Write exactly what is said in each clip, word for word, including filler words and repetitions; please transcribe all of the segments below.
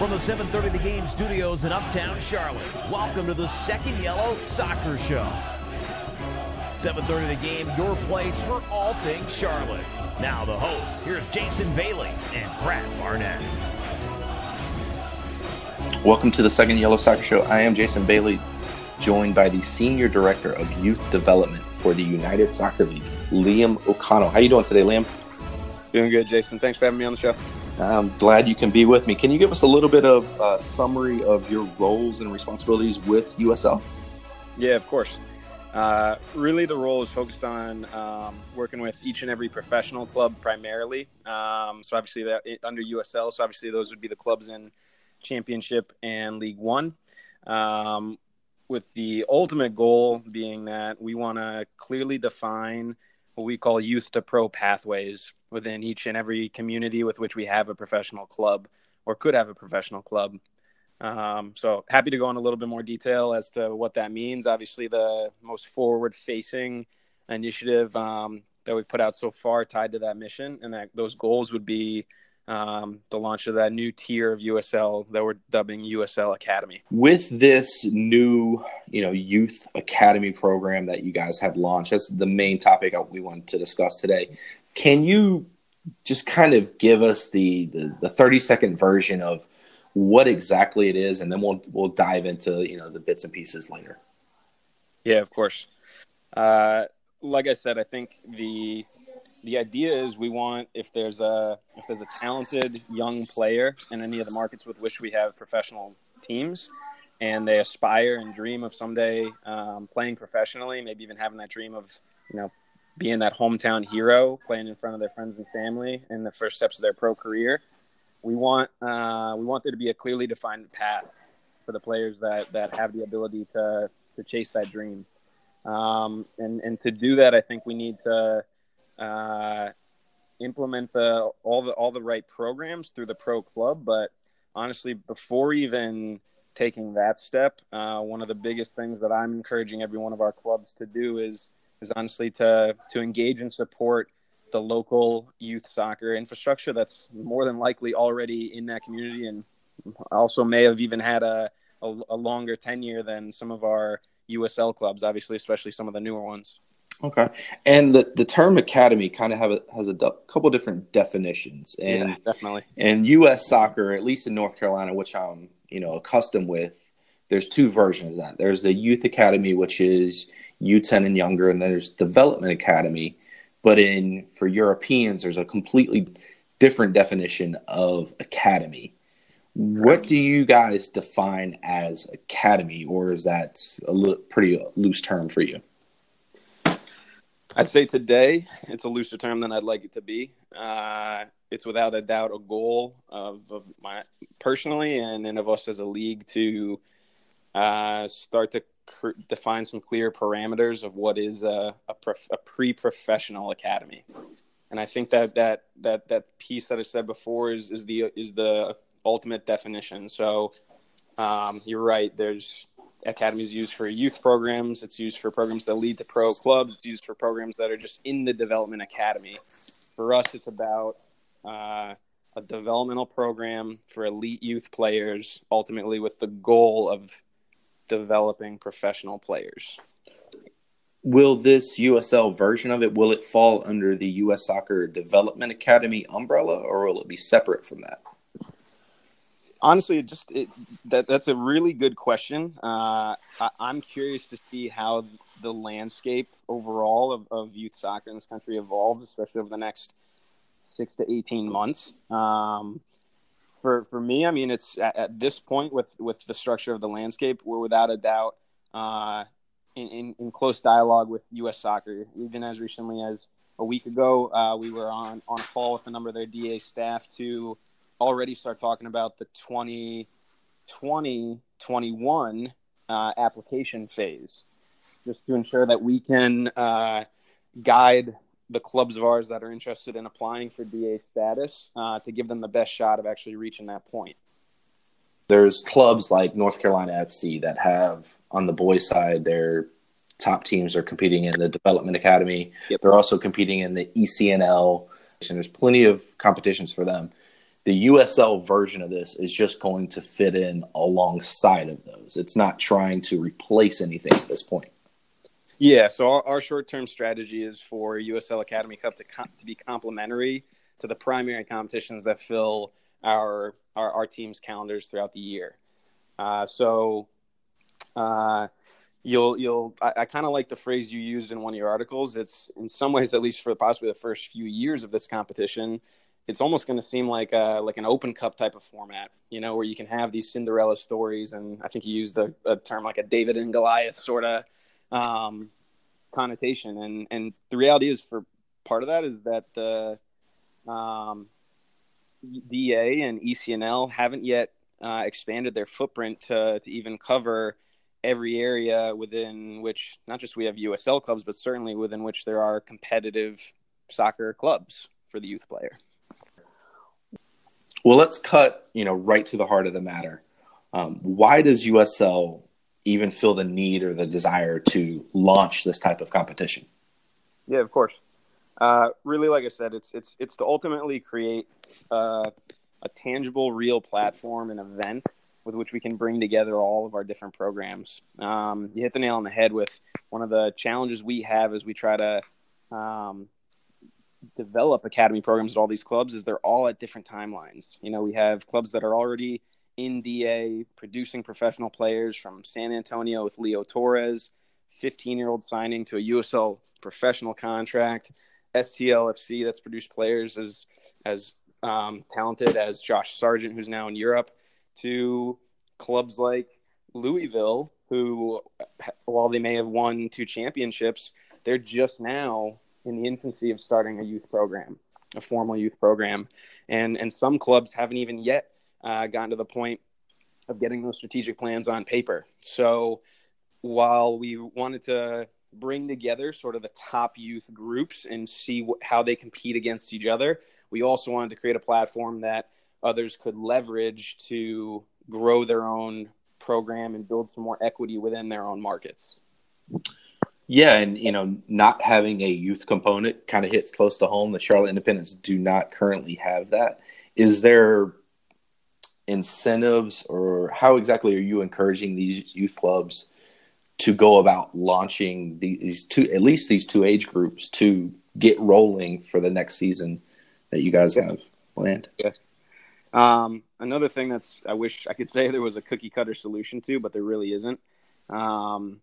From the seven thirty The Game studios in Uptown Charlotte, welcome to the Second Yellow Soccer Show. seven thirty The Game, your place for all things Charlotte. Now the host, here's Jason Bailey and Brad Barnett. Welcome to the Second Yellow Soccer Show. I am Jason Bailey, joined by the Senior Director of Youth Development for the United Soccer League, Liam O'Connell. How are you doing today, Liam? Doing good, Jason. Thanks for having me on the show. I'm glad you can be with me. Can you give us a little bit of a summary of your roles and responsibilities with U S L? Yeah, of course. Uh, really, the role is focused on um, working with each and every professional club primarily. Um, so obviously that it, under U S L, so obviously those would be the clubs in Championship and League One, um, with the ultimate goal being that we want to clearly define what we call youth to pro pathways within each and every community with which we have a professional club or could have a professional club. Um, so happy to go in a little bit more detail as to what that means. Obviously, the most forward-facing initiative um, that we've put out so far tied to that mission and that those goals would be um, the launch of that new tier of U S L that we're dubbing U S L Academy. With this new, you know, youth academy program that you guys have launched, that's the main topic we wanted to discuss today. Can you just kind of give us the thirty-second version of what exactly it is, and then we'll we'll dive into you know the bits and pieces later. Yeah, of course. Uh, like I said, I think the the idea is we want if there's a if there's a talented young player in any of the markets with which we have professional teams, and they aspire and dream of someday um, playing professionally, maybe even having that dream of you know. being that hometown hero, playing in front of their friends and family in the first steps of their pro career. We want uh, we want there to be a clearly defined path for the players that, that have the ability to, to chase that dream. Um, and, and to do that, I think we need to uh, implement the all the all the right programs through the pro club. But honestly, before even taking that step, uh, one of the biggest things that I'm encouraging every one of our clubs to do is is honestly to to engage and support the local youth soccer infrastructure that's more than likely already in that community and also may have even had a, a, a longer tenure than some of our U S L clubs, obviously, especially some of the newer ones. Okay. And the, the term academy kind of have a, has a de- couple different definitions. And, yeah, definitely. And U S soccer, at least in North Carolina, which I'm you know accustomed with, there's two versions of that. There's the youth academy, which is U ten and younger, and then there's development academy. But in for Europeans, there's a completely different definition of academy. Correct. What do you guys define as academy, or is that a lo- pretty loose term for you? I'd say today it's a looser term than I'd like it to be. Uh, it's without a doubt a goal of, of my personally and, and of us as a league to – Uh, start to cr- define some clear parameters of what is a, a, prof- a pre-professional academy, and I think that that that that piece that I said before is is the is the ultimate definition. So um, you're right. There's academies used for youth programs. It's used for programs that lead to pro clubs. It's used for programs that are just in the development academy. For us, it's about uh, a developmental program for elite youth players, ultimately with the goal of developing professional players. Will this U S L version of it, will it fall under the U S Soccer Development Academy umbrella, or will it be separate from that? Honestly, it just it, that that's a really good question. Uh, I, I'm curious to see how the landscape overall of, of youth soccer in this country evolves, especially over the next six to eighteen months. Um, For for me, I mean, it's at, at this point with, with the structure of the landscape, we're without a doubt uh, in, in, in close dialogue with U S Soccer. Even as recently as a week ago, uh, we were on, on a call with a number of their D A staff to already start talking about the twenty twenty, twenty-one uh, application phase, just to ensure that we can uh, guide the clubs of ours that are interested in applying for D A status uh, to give them the best shot of actually reaching that point. There's clubs like North Carolina F C that have, on the boys' side, their top teams are competing in the Development Academy. Yep. They're also competing in the E C N L. And there's plenty of competitions for them. the U S L version of this is just going to fit in alongside of those. It's not trying to replace anything at this point. Yeah, so our, our short-term strategy is for U S L Academy Cup to com- to be complementary to the primary competitions that fill our our, our team's calendars throughout the year. Uh, so uh, you'll you'll I, I kind of like the phrase you used in one of your articles. It's in some ways, at least for possibly the first few years of this competition, it's almost going to seem like a, like an open cup type of format, you know, where you can have these Cinderella stories. And I think you used a, a term like a David and Goliath sort of um, connotation. And, and the reality is for part of that is that the um, D A and E C N L haven't yet uh, expanded their footprint to, to even cover every area within which not just we have U S L clubs, but certainly within which there are competitive soccer clubs for the youth player. Well, let's cut, you know, right to the heart of the matter. Um, why does U S L even feel the need or the desire to launch this type of competition? Yeah, of course. Uh, really, like I said, it's it's it's to ultimately create uh, a tangible, real platform and event with which we can bring together all of our different programs. Um, you hit the nail on the head with one of the challenges we have as we try to um, – develop academy programs at all these clubs is they're all at different timelines. You know, we have clubs that are already in D A producing professional players from San Antonio with Leo Torres, fifteen-year-old signing to a U S L professional contract, S T L F C that's produced players as as um, talented as Josh Sargent, who's now in Europe, to clubs like Louisville, who, while they may have won two championships, they're just now in the infancy of starting a youth program, a formal youth program. And and some clubs haven't even yet uh, gotten to the point of getting those strategic plans on paper. So while we wanted to bring together sort of the top youth groups and see wh- how they compete against each other, we also wanted to create a platform that others could leverage to grow their own program and build some more equity within their own markets. Yeah, and, you know, not having a youth component kind of hits close to home. The Charlotte Independents do not currently have that. Is there incentives, or how exactly are you encouraging these youth clubs to go about launching these two, at least these two age groups, to get rolling for the next season that you guys have planned? Yeah. Um, another thing that's I wish I could say there was a cookie cutter solution to, but there really isn't. Um,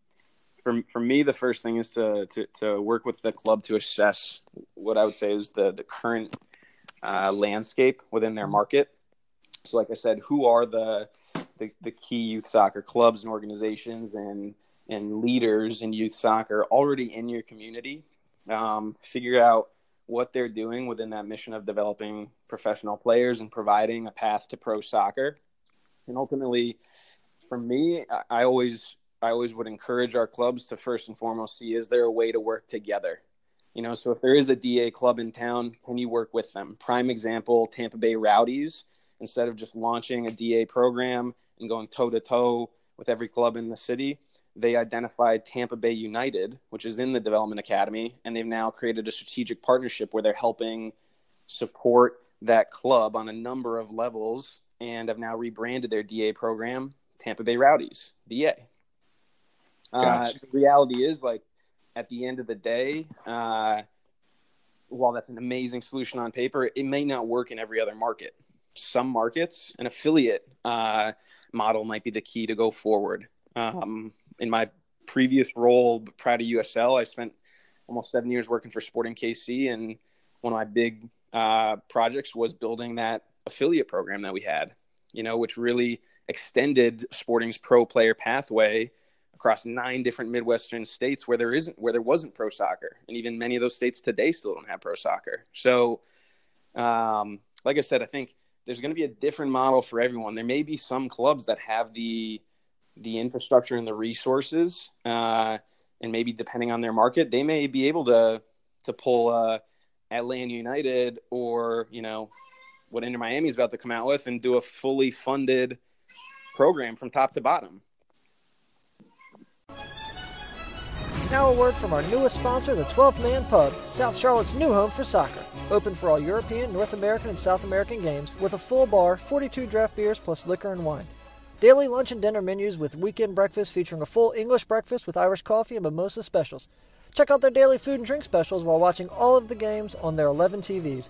For, for me, the first thing is to, to, to work with the club to assess what I would say is the, the current uh, landscape within their market. So like I said, who are the, the the key youth soccer clubs and organizations and and leaders in youth soccer already in your community? Um, figure out what they're doing within that mission of developing professional players and providing a path to pro soccer. And ultimately, for me, I, I always – I always would encourage our clubs to first and foremost see, is there a way to work together? You know, so if there is a D A club in town, can you work with them? Prime example, Tampa Bay Rowdies, instead of just launching a D A program and going toe to toe with every club in the city, they identified Tampa Bay United, which is in the Development Academy. And they've now created a strategic partnership where they're helping support that club on a number of levels and have now rebranded their D A program, Tampa Bay Rowdies, D A. Uh, the reality is, like, at the end of the day, uh, while that's an amazing solution on paper, it may not work in every other market. Some markets, an affiliate uh, model might be the key to go forward. Um, in my previous role prior to U S L, I spent almost seven years working for Sporting K C, and one of my big uh, projects was building that affiliate program that we had, you know, which really extended Sporting's pro player pathway across nine different Midwestern states where there isn't, where there wasn't pro soccer. And even many of those states today still don't have pro soccer. So, um, like I said, I think there's going to be a different model for everyone. There may be some clubs that have the, the infrastructure and the resources, uh, and maybe depending on their market, they may be able to, to pull uh, Atlanta United or, you know, what Inter Miami is about to come out with and do a fully funded program from top to bottom. Now a word from our newest sponsor, the twelfth Man Pub, South Charlotte's new home for soccer. Open for all European, North American, and South American games with a full bar, forty-two draft beers plus liquor and wine. Daily lunch and dinner menus with weekend breakfast featuring a full English breakfast with Irish coffee and mimosa specials. Check out their daily food and drink specials while watching all of the games on their eleven T Vs.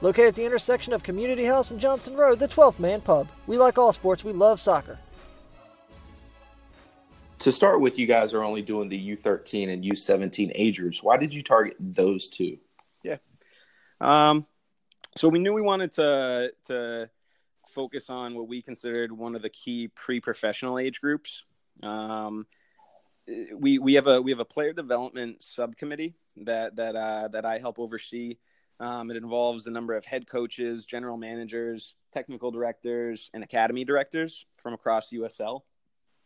Located at the intersection of Community House and Johnston Road, the twelfth Man Pub. We like all sports. We love soccer. To start with, you guys are only doing the U thirteen and U seventeen age groups. Why did you target those two? Yeah. Um, so we knew we wanted to to focus on what we considered one of the key pre-professional age groups. Um, we we have a we have a player development subcommittee that that uh, that I help oversee. Um, it involves a number of head coaches, general managers, technical directors, and academy directors from across U S L,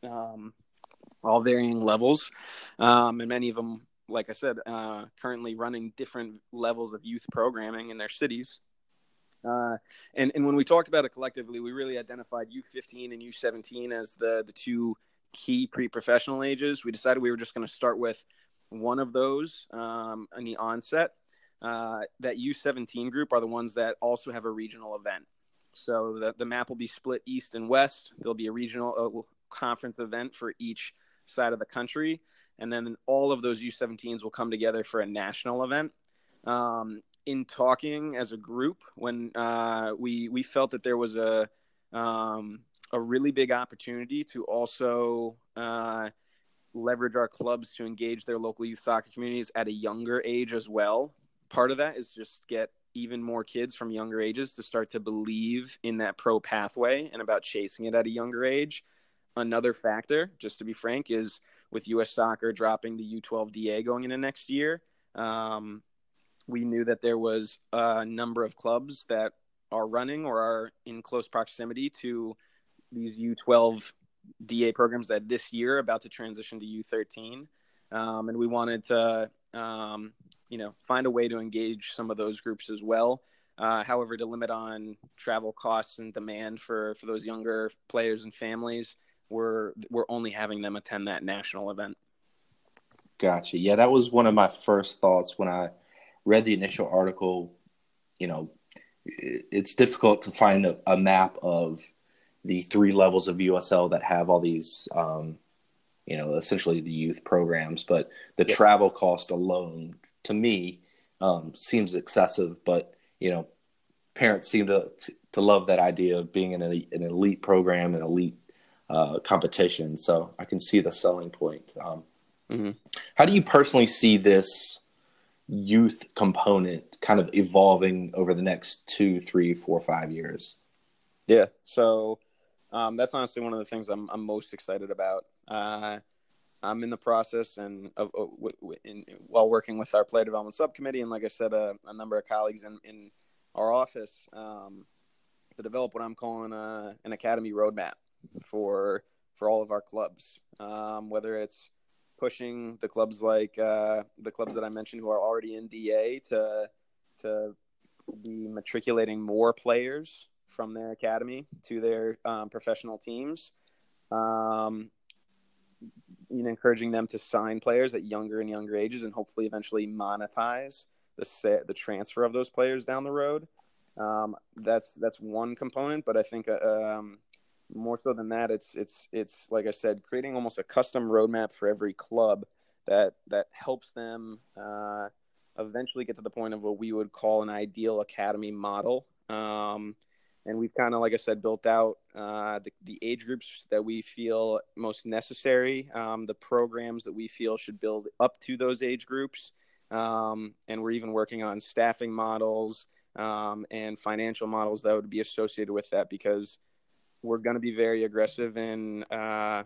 um, all varying levels. Um, and many of them, like I said, uh, currently running different levels of youth programming in their cities. Uh, and, and when we talked about it collectively, we really identified U fifteen and U seventeen as the, the two key pre-professional ages. We decided we were just going to start with one of those um, in the onset. Uh, that U seventeen group are the ones that also have a regional event. So the, the map will be split east and west. There'll be a regional uh, conference event for each side of the country. And then all of those U seventeens will come together for a national event. Um, in talking as a group, when uh, we we felt that there was a, um, a really big opportunity to also uh, leverage our clubs to engage their local youth soccer communities at a younger age as well. Part of that is just get even more kids from younger ages to start to believe in that pro pathway and about chasing it at a younger age. Another factor, just to be frank, is with U S Soccer dropping the U twelve D A going into next year. Um, we knew that there was a number of clubs that are running or are in close proximity to these U twelve D A programs that this year are about to transition to U thirteen. Um, and we wanted to, um, you know, find a way to engage some of those groups as well. Uh, however, to limit on travel costs and demand for, for those younger players and families, we're, we're only having them attend that national event. Gotcha. Yeah, that was one of my first thoughts when I read the initial article. You know, it's difficult to find a, a map of the three levels of U S L that have all these um, – you know, essentially the youth programs, but the yeah. travel cost alone to me um, seems excessive, but, you know, parents seem to, to love that idea of being in an, an elite program and elite uh, competition. So I can see the selling point. Um, mm-hmm. How do you personally see this youth component kind of evolving over the next two, three, four, five years? Yeah. So um, that's honestly one of the things I'm, I'm most excited about. Uh, I'm in the process and uh, in, while working with our player development subcommittee and, like I said, uh, a number of colleagues in, in our office um, to develop what I'm calling uh, an academy roadmap for for all of our clubs, um, whether it's pushing the clubs like uh, the clubs that I mentioned who are already in D A to to be matriculating more players from their academy to their um, professional teams. Um You know, encouraging them to sign players at younger and younger ages, and hopefully eventually monetize the set, the transfer of those players down the road. Um, that's that's one component, but I think uh, um, more so than that, it's it's it's like I said, creating almost a custom roadmap for every club that that helps them uh, eventually get to the point of what we would call an ideal academy model. Um, And we've kind of, like I said, built out uh, the, the age groups that we feel most necessary, um, the programs that we feel should build up to those age groups. Um, and we're even working on staffing models um, and financial models that would be associated with that, because we're going to be very aggressive in uh,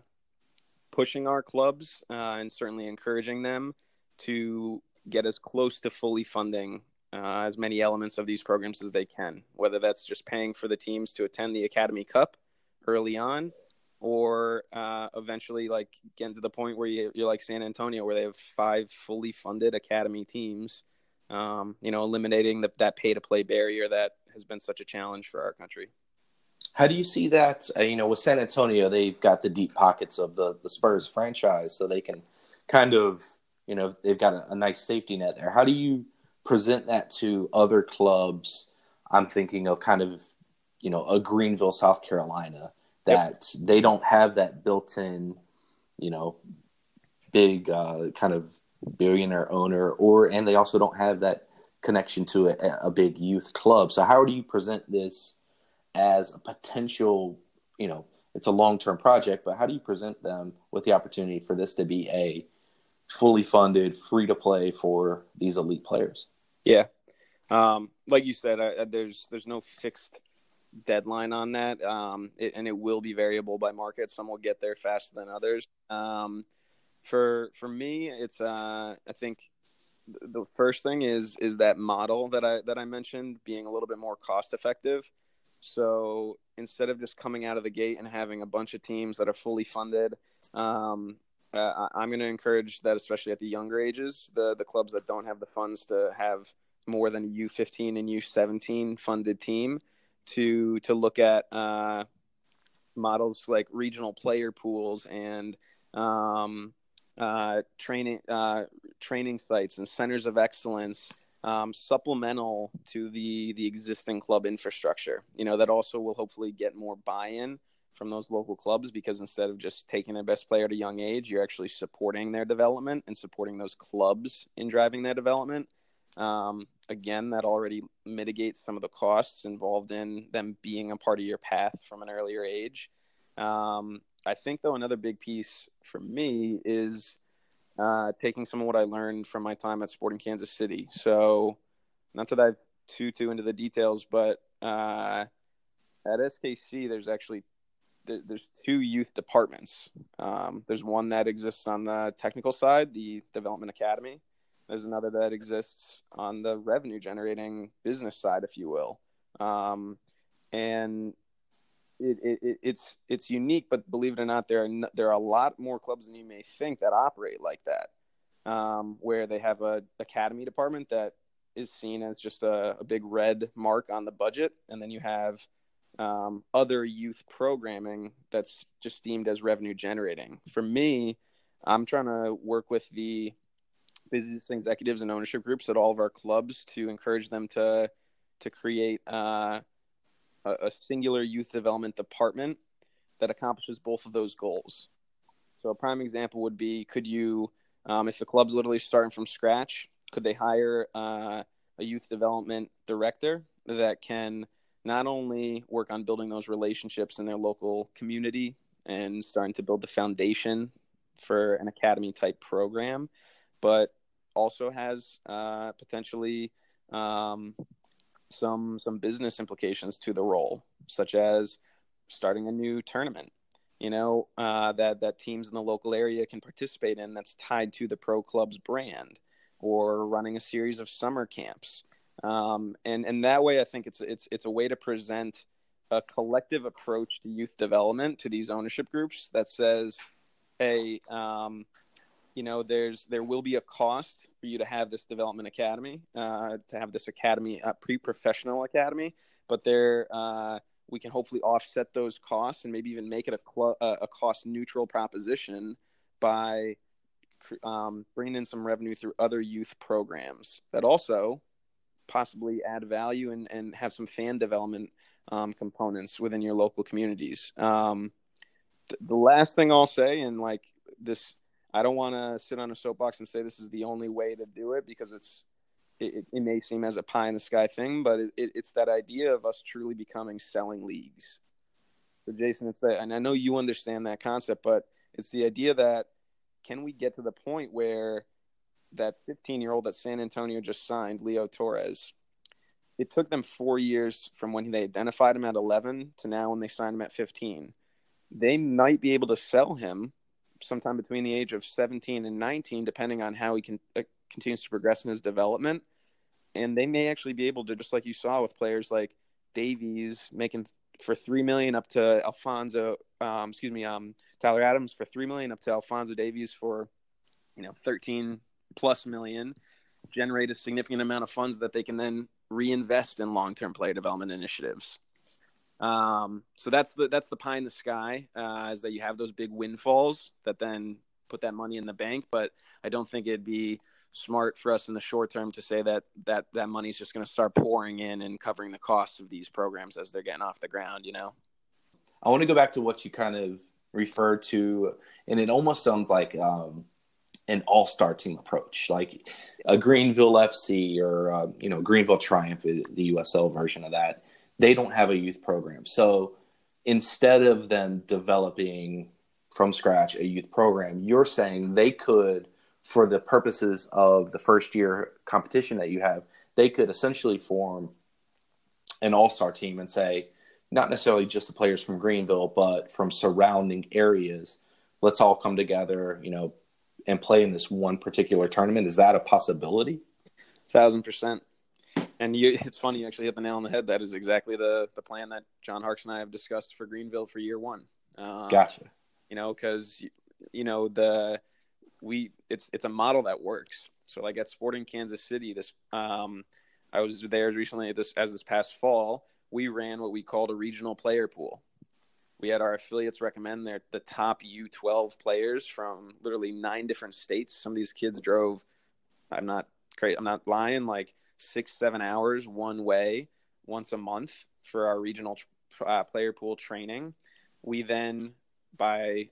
pushing our clubs uh, and certainly encouraging them to get as close to fully funding Uh, as many elements of these programs as they can, whether that's just paying for the teams to attend the Academy Cup early on, or uh, eventually like getting to the point where you, you're like San Antonio, where they have five fully funded Academy teams, um, you know, eliminating the, that pay-to-play barrier that has been such a challenge for our country. How do you see that? Uh, you know, with San Antonio, they've got the deep pockets of the, the Spurs franchise, so they can kind of, you know, they've got a, a nice safety net there. How do you present that to other clubs. I'm thinking of kind of, you know, a Greenville, South Carolina, that yep. they don't have that built-in, you know, big uh, kind of billionaire owner, or and they also don't have that connection to a, a big youth club. So how do you present this as a potential, you know, it's a long-term project, but how do you present them with the opportunity for this to be a fully funded, free-to-play for these elite players? Yeah. Um, like you said, I, I, there's there's no fixed deadline on that, um, it, and it will be variable by market. Some will get there faster than others. Um, for for me, it's uh, I think the first thing is is that model that I that I mentioned being a little bit more cost effective. So instead of just coming out of the gate and having a bunch of teams that are fully funded, um, uh, I'm going to encourage that, especially at the younger ages, the the clubs that don't have the funds to have more than a U fifteen and U seventeen funded team, to to look at uh, models like regional player pools and um, uh, training uh, training sites and centers of excellence, um, supplemental to the the existing club infrastructure. You know, that also will hopefully get more buy-in from those local clubs, because instead of just taking their best player at a young age, you're actually supporting their development and supporting those clubs in driving their development. Um, again, that already mitigates some of the costs involved in them being a part of your path from an earlier age. Um, I think, though, another big piece for me is uh, taking some of what I learned from my time at Sporting Kansas City. So not to dive too, too into the details, but uh, at S K C, there's actually th- there's two youth departments. Um, there's one that exists on the technical side, the Development Academy. There's another that exists on the revenue-generating business side, if you will, um, and it, it, it's it's unique. But believe it or not, there are no, there are a lot more clubs than you may think that operate like that, um, where they have a academy department that is seen as just a, a big red mark on the budget, and then you have um, other youth programming that's just deemed as revenue-generating. For me, I'm trying to work with the business executives and ownership groups at all of our clubs to encourage them to to create uh, a, a singular youth development department that accomplishes both of those goals. So a prime example would be, could you, um, if the club's literally starting from scratch, could they hire uh, a youth development director that can not only work on building those relationships in their local community and starting to build the foundation for an academy-type program, but also has uh, potentially um, some some business implications to the role, such as starting a new tournament, you know, uh, that, that teams in the local area can participate in that's tied to the pro club's brand, or running a series of summer camps. Um, and, and that way, I think it's it's it's a way to present a collective approach to youth development to these ownership groups that says, hey, um, you know, there's there will be a cost for you to have this development academy, uh, to have this academy, uh, pre-professional academy. But there, uh, we can hopefully offset those costs and maybe even make it a cl- a cost-neutral proposition by um, bringing in some revenue through other youth programs that also possibly add value and, and have some fan development um, components within your local communities. Um, th- the last thing I'll say, and like this, I don't want to sit on a soapbox and say this is the only way to do it, because it's it, it may seem as a pie in the sky thing, but it, it, it's that idea of us truly becoming selling leagues. So Jason, it's that, and I know you understand that concept, but it's the idea that, can we get to the point where that fifteen-year-old that San Antonio just signed, Leo Torres, it took them four years from when they identified him at eleven to now when they signed him at fifteen. They might be able to sell him sometime between the age of seventeen and nineteen, depending on how he can uh, continues to progress in his development. And they may actually be able to, just like you saw with players like Davies making for three million dollars up to Alfonso, um, excuse me, um, Tyler Adams for three million dollars up to Alfonso Davies for, you know, thirteen plus million, generate a significant amount of funds that they can then reinvest in long-term player development initiatives. Um, so that's the, that's the pie in the sky, uh, is that you have those big windfalls that then put that money in the bank, but I don't think it'd be smart for us in the short term to say that that, that money's just going to start pouring in and covering the costs of these programs as they're getting off the ground, you know? I want to go back to what you kind of referred to, and it almost sounds like um, an all-star team approach, like a Greenville F C or, uh, you know, Greenville Triumph, the U S L version of that. They don't have a youth program. So instead of them developing from scratch a youth program, you're saying they could, for the purposes of the first year competition that you have, they could essentially form an all-star team and say, not necessarily just the players from Greenville, but from surrounding areas, let's all come together, you know, and play in this one particular tournament. Is that a possibility? Thousand percent. And you, it's funny, you actually hit the nail on the head. That is exactly the the plan that John Harkes and I have discussed for Greenville for year one. Um, gotcha. You know, because, you know, the we it's it's a model that works. So like at Sporting Kansas City, this um, I was there as recently this as this past fall. We ran what we called a regional player pool. We had our affiliates recommend their the top U twelve players from literally nine different states. Some of these kids drove. I'm not crazy. I'm not lying. Like six, seven hours one way once a month for our regional uh, player pool training. We then, by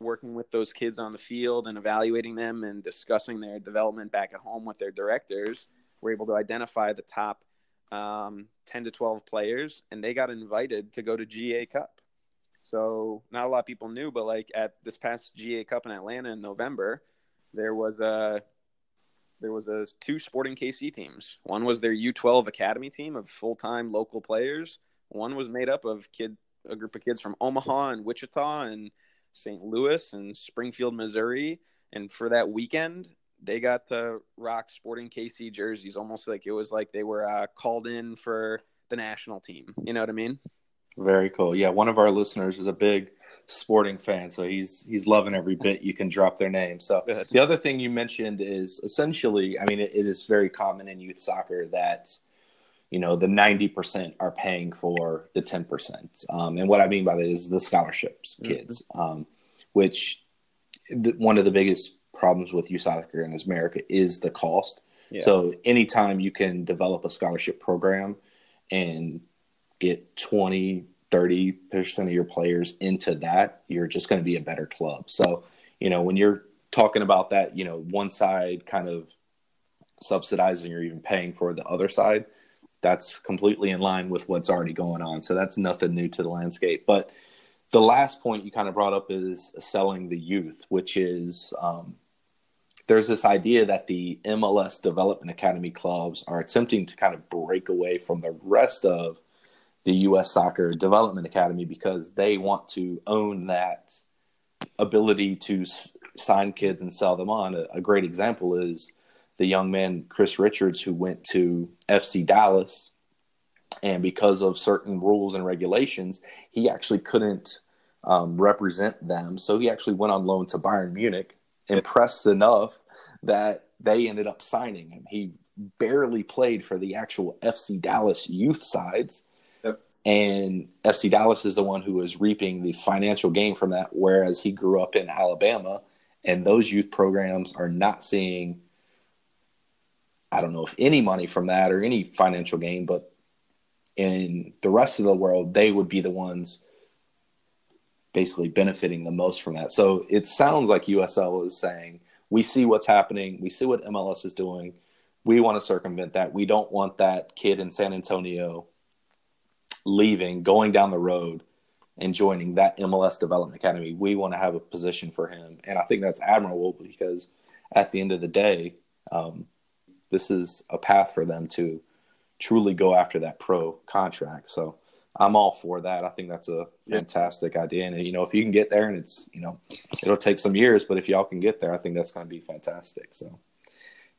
working with those kids on the field and evaluating them and discussing their development back at home with their directors, we're able to identify the top um, ten to twelve players, and they got invited to go to G A Cup. So not a lot of people knew, but like at this past G A Cup in Atlanta in November, there was a there was a two Sporting K C teams. One was their U twelve academy team of full-time local players. One was made up of kid a group of kids from Omaha and Wichita and Saint Louis and Springfield, Missouri. And for that weekend, they got to rock Sporting K C jerseys, almost like it was like they were uh, called in for the national team. You know what I mean? Very cool. Yeah, one of our listeners is a big Sporting fan, so he's he's loving every bit you can drop their name. So the other thing you mentioned is essentially, I mean, it, it is very common in youth soccer that, you know, the ninety percent are paying for the ten percent. Um, and what I mean by that is the scholarships kids, mm-hmm. um, which the, one of the biggest problems with youth soccer in America is the cost. Yeah. So anytime you can develop a scholarship program and get twenty, thirty percent of your players into that, you're just going to be a better club. So, you know, when you're talking about that, you know, one side kind of subsidizing or even paying for the other side, that's completely in line with what's already going on. So that's nothing new to the landscape. But the last point you kind of brought up is selling the youth, which is um, there's this idea that the M L S Development Academy clubs are attempting to kind of break away from the rest of the U S Soccer Development Academy because they want to own that ability to s- sign kids and sell them on. A, a great example is the young man, Chris Richards, who went to F C Dallas, and because of certain rules and regulations, he actually couldn't um, represent them. So he actually went on loan to Bayern Munich, impressed enough that they ended up signing him. He barely played for the actual F C Dallas youth sides. And F C Dallas is the one who is reaping the financial gain from that, whereas he grew up in Alabama, and those youth programs are not seeing, I don't know if any money from that or any financial gain, but in the rest of the world, they would be the ones basically benefiting the most from that. So it sounds like U S L is saying, we see what's happening, we see what M L S is doing, we want to circumvent that, we don't want that kid in San Antonio leaving, going down the road and joining that M L S Development Academy. We want to have a position for him. And I think that's admirable because at the end of the day, um, this is a path for them to truly go after that pro contract. So I'm all for that. I think that's a fantastic yeah. idea. And, you know, if you can get there, and it's, you know, it'll take some years, but if y'all can get there, I think that's going to be fantastic. So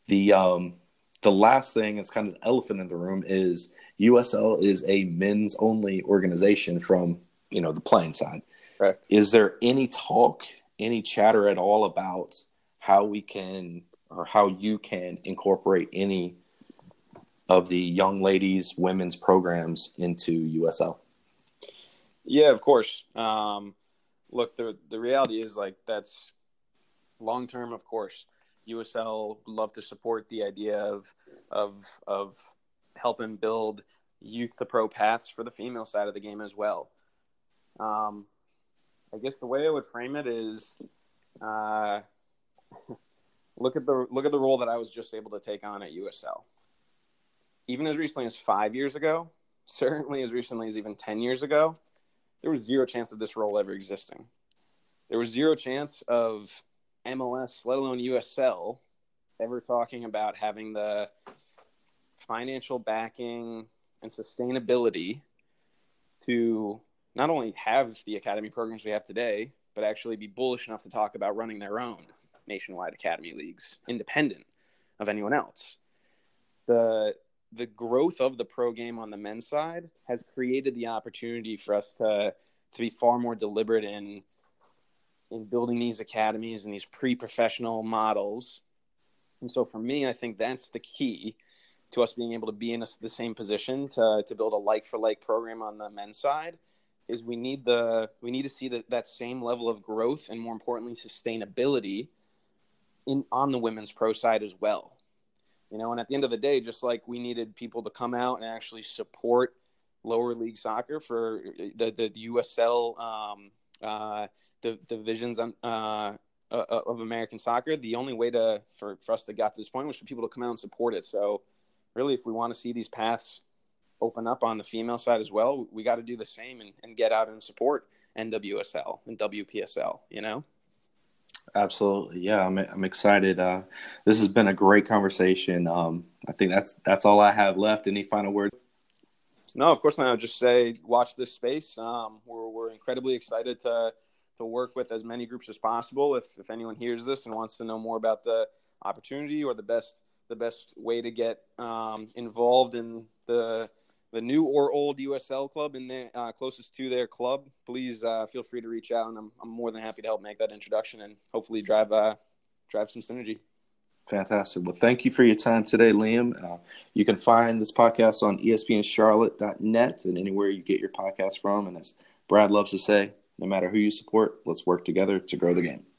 the, um, The last thing is kind of an elephant in the room is U S L is a men's only organization from, you know, the playing side. Correct. Is there any talk, any chatter at all about how we can or how you can incorporate any of the young ladies, women's programs into U S L? Yeah, of course. Um, look, the the reality is like that's long term, of course. U S L would love to support the idea of of of helping build youth to pro paths for the female side of the game as well. Um, I guess the way I would frame it is, uh, look at the look at the role that I was just able to take on at U S L. Even as recently as five years ago, certainly as recently as even ten years ago, there was zero chance of this role ever existing. There was zero chance of M L S, let alone U S L, ever talking about having the financial backing and sustainability to not only have the academy programs we have today, but actually be bullish enough to talk about running their own nationwide academy leagues, independent of anyone else. The the growth of the pro game on the men's side has created the opportunity for us to, to be far more deliberate in in building these academies and these pre-professional models. And so for me, I think that's the key to us being able to be in a, the same position to, to build a like-for-like program on the men's side, is we need the we need to see that that same level of growth and, more importantly, sustainability in on the women's pro side as well. You know, and at the end of the day, just like we needed people to come out and actually support lower league soccer for the the, the U S L um, uh, the divisions uh, uh, of American soccer, the only way to for, for us to get to this point was for people to come out and support it. So really, if we want to see these paths open up on the female side as well, we got to do the same and, and get out and support N W S L and W P S L, you know? Absolutely. Yeah. I'm I'm excited. Uh, this has been a great conversation. Um, I think that's, that's all I have left. Any final words? No, of course not. I would just say, watch this space. Um, we're, we're incredibly excited to, to work with as many groups as possible. If, if anyone hears this and wants to know more about the opportunity or the best, the best way to get um, involved in the, the new or old U S L club in their uh, closest to their club, please uh, feel free to reach out. And I'm, I'm more than happy to help make that introduction and hopefully drive, uh, drive some synergy. Fantastic. Well, thank you for your time today, Liam. Uh, you can find this podcast on E S P N Charlotte dot net and anywhere you get your podcast from. And as Brad loves to say, no matter who you support, let's work together to grow the game.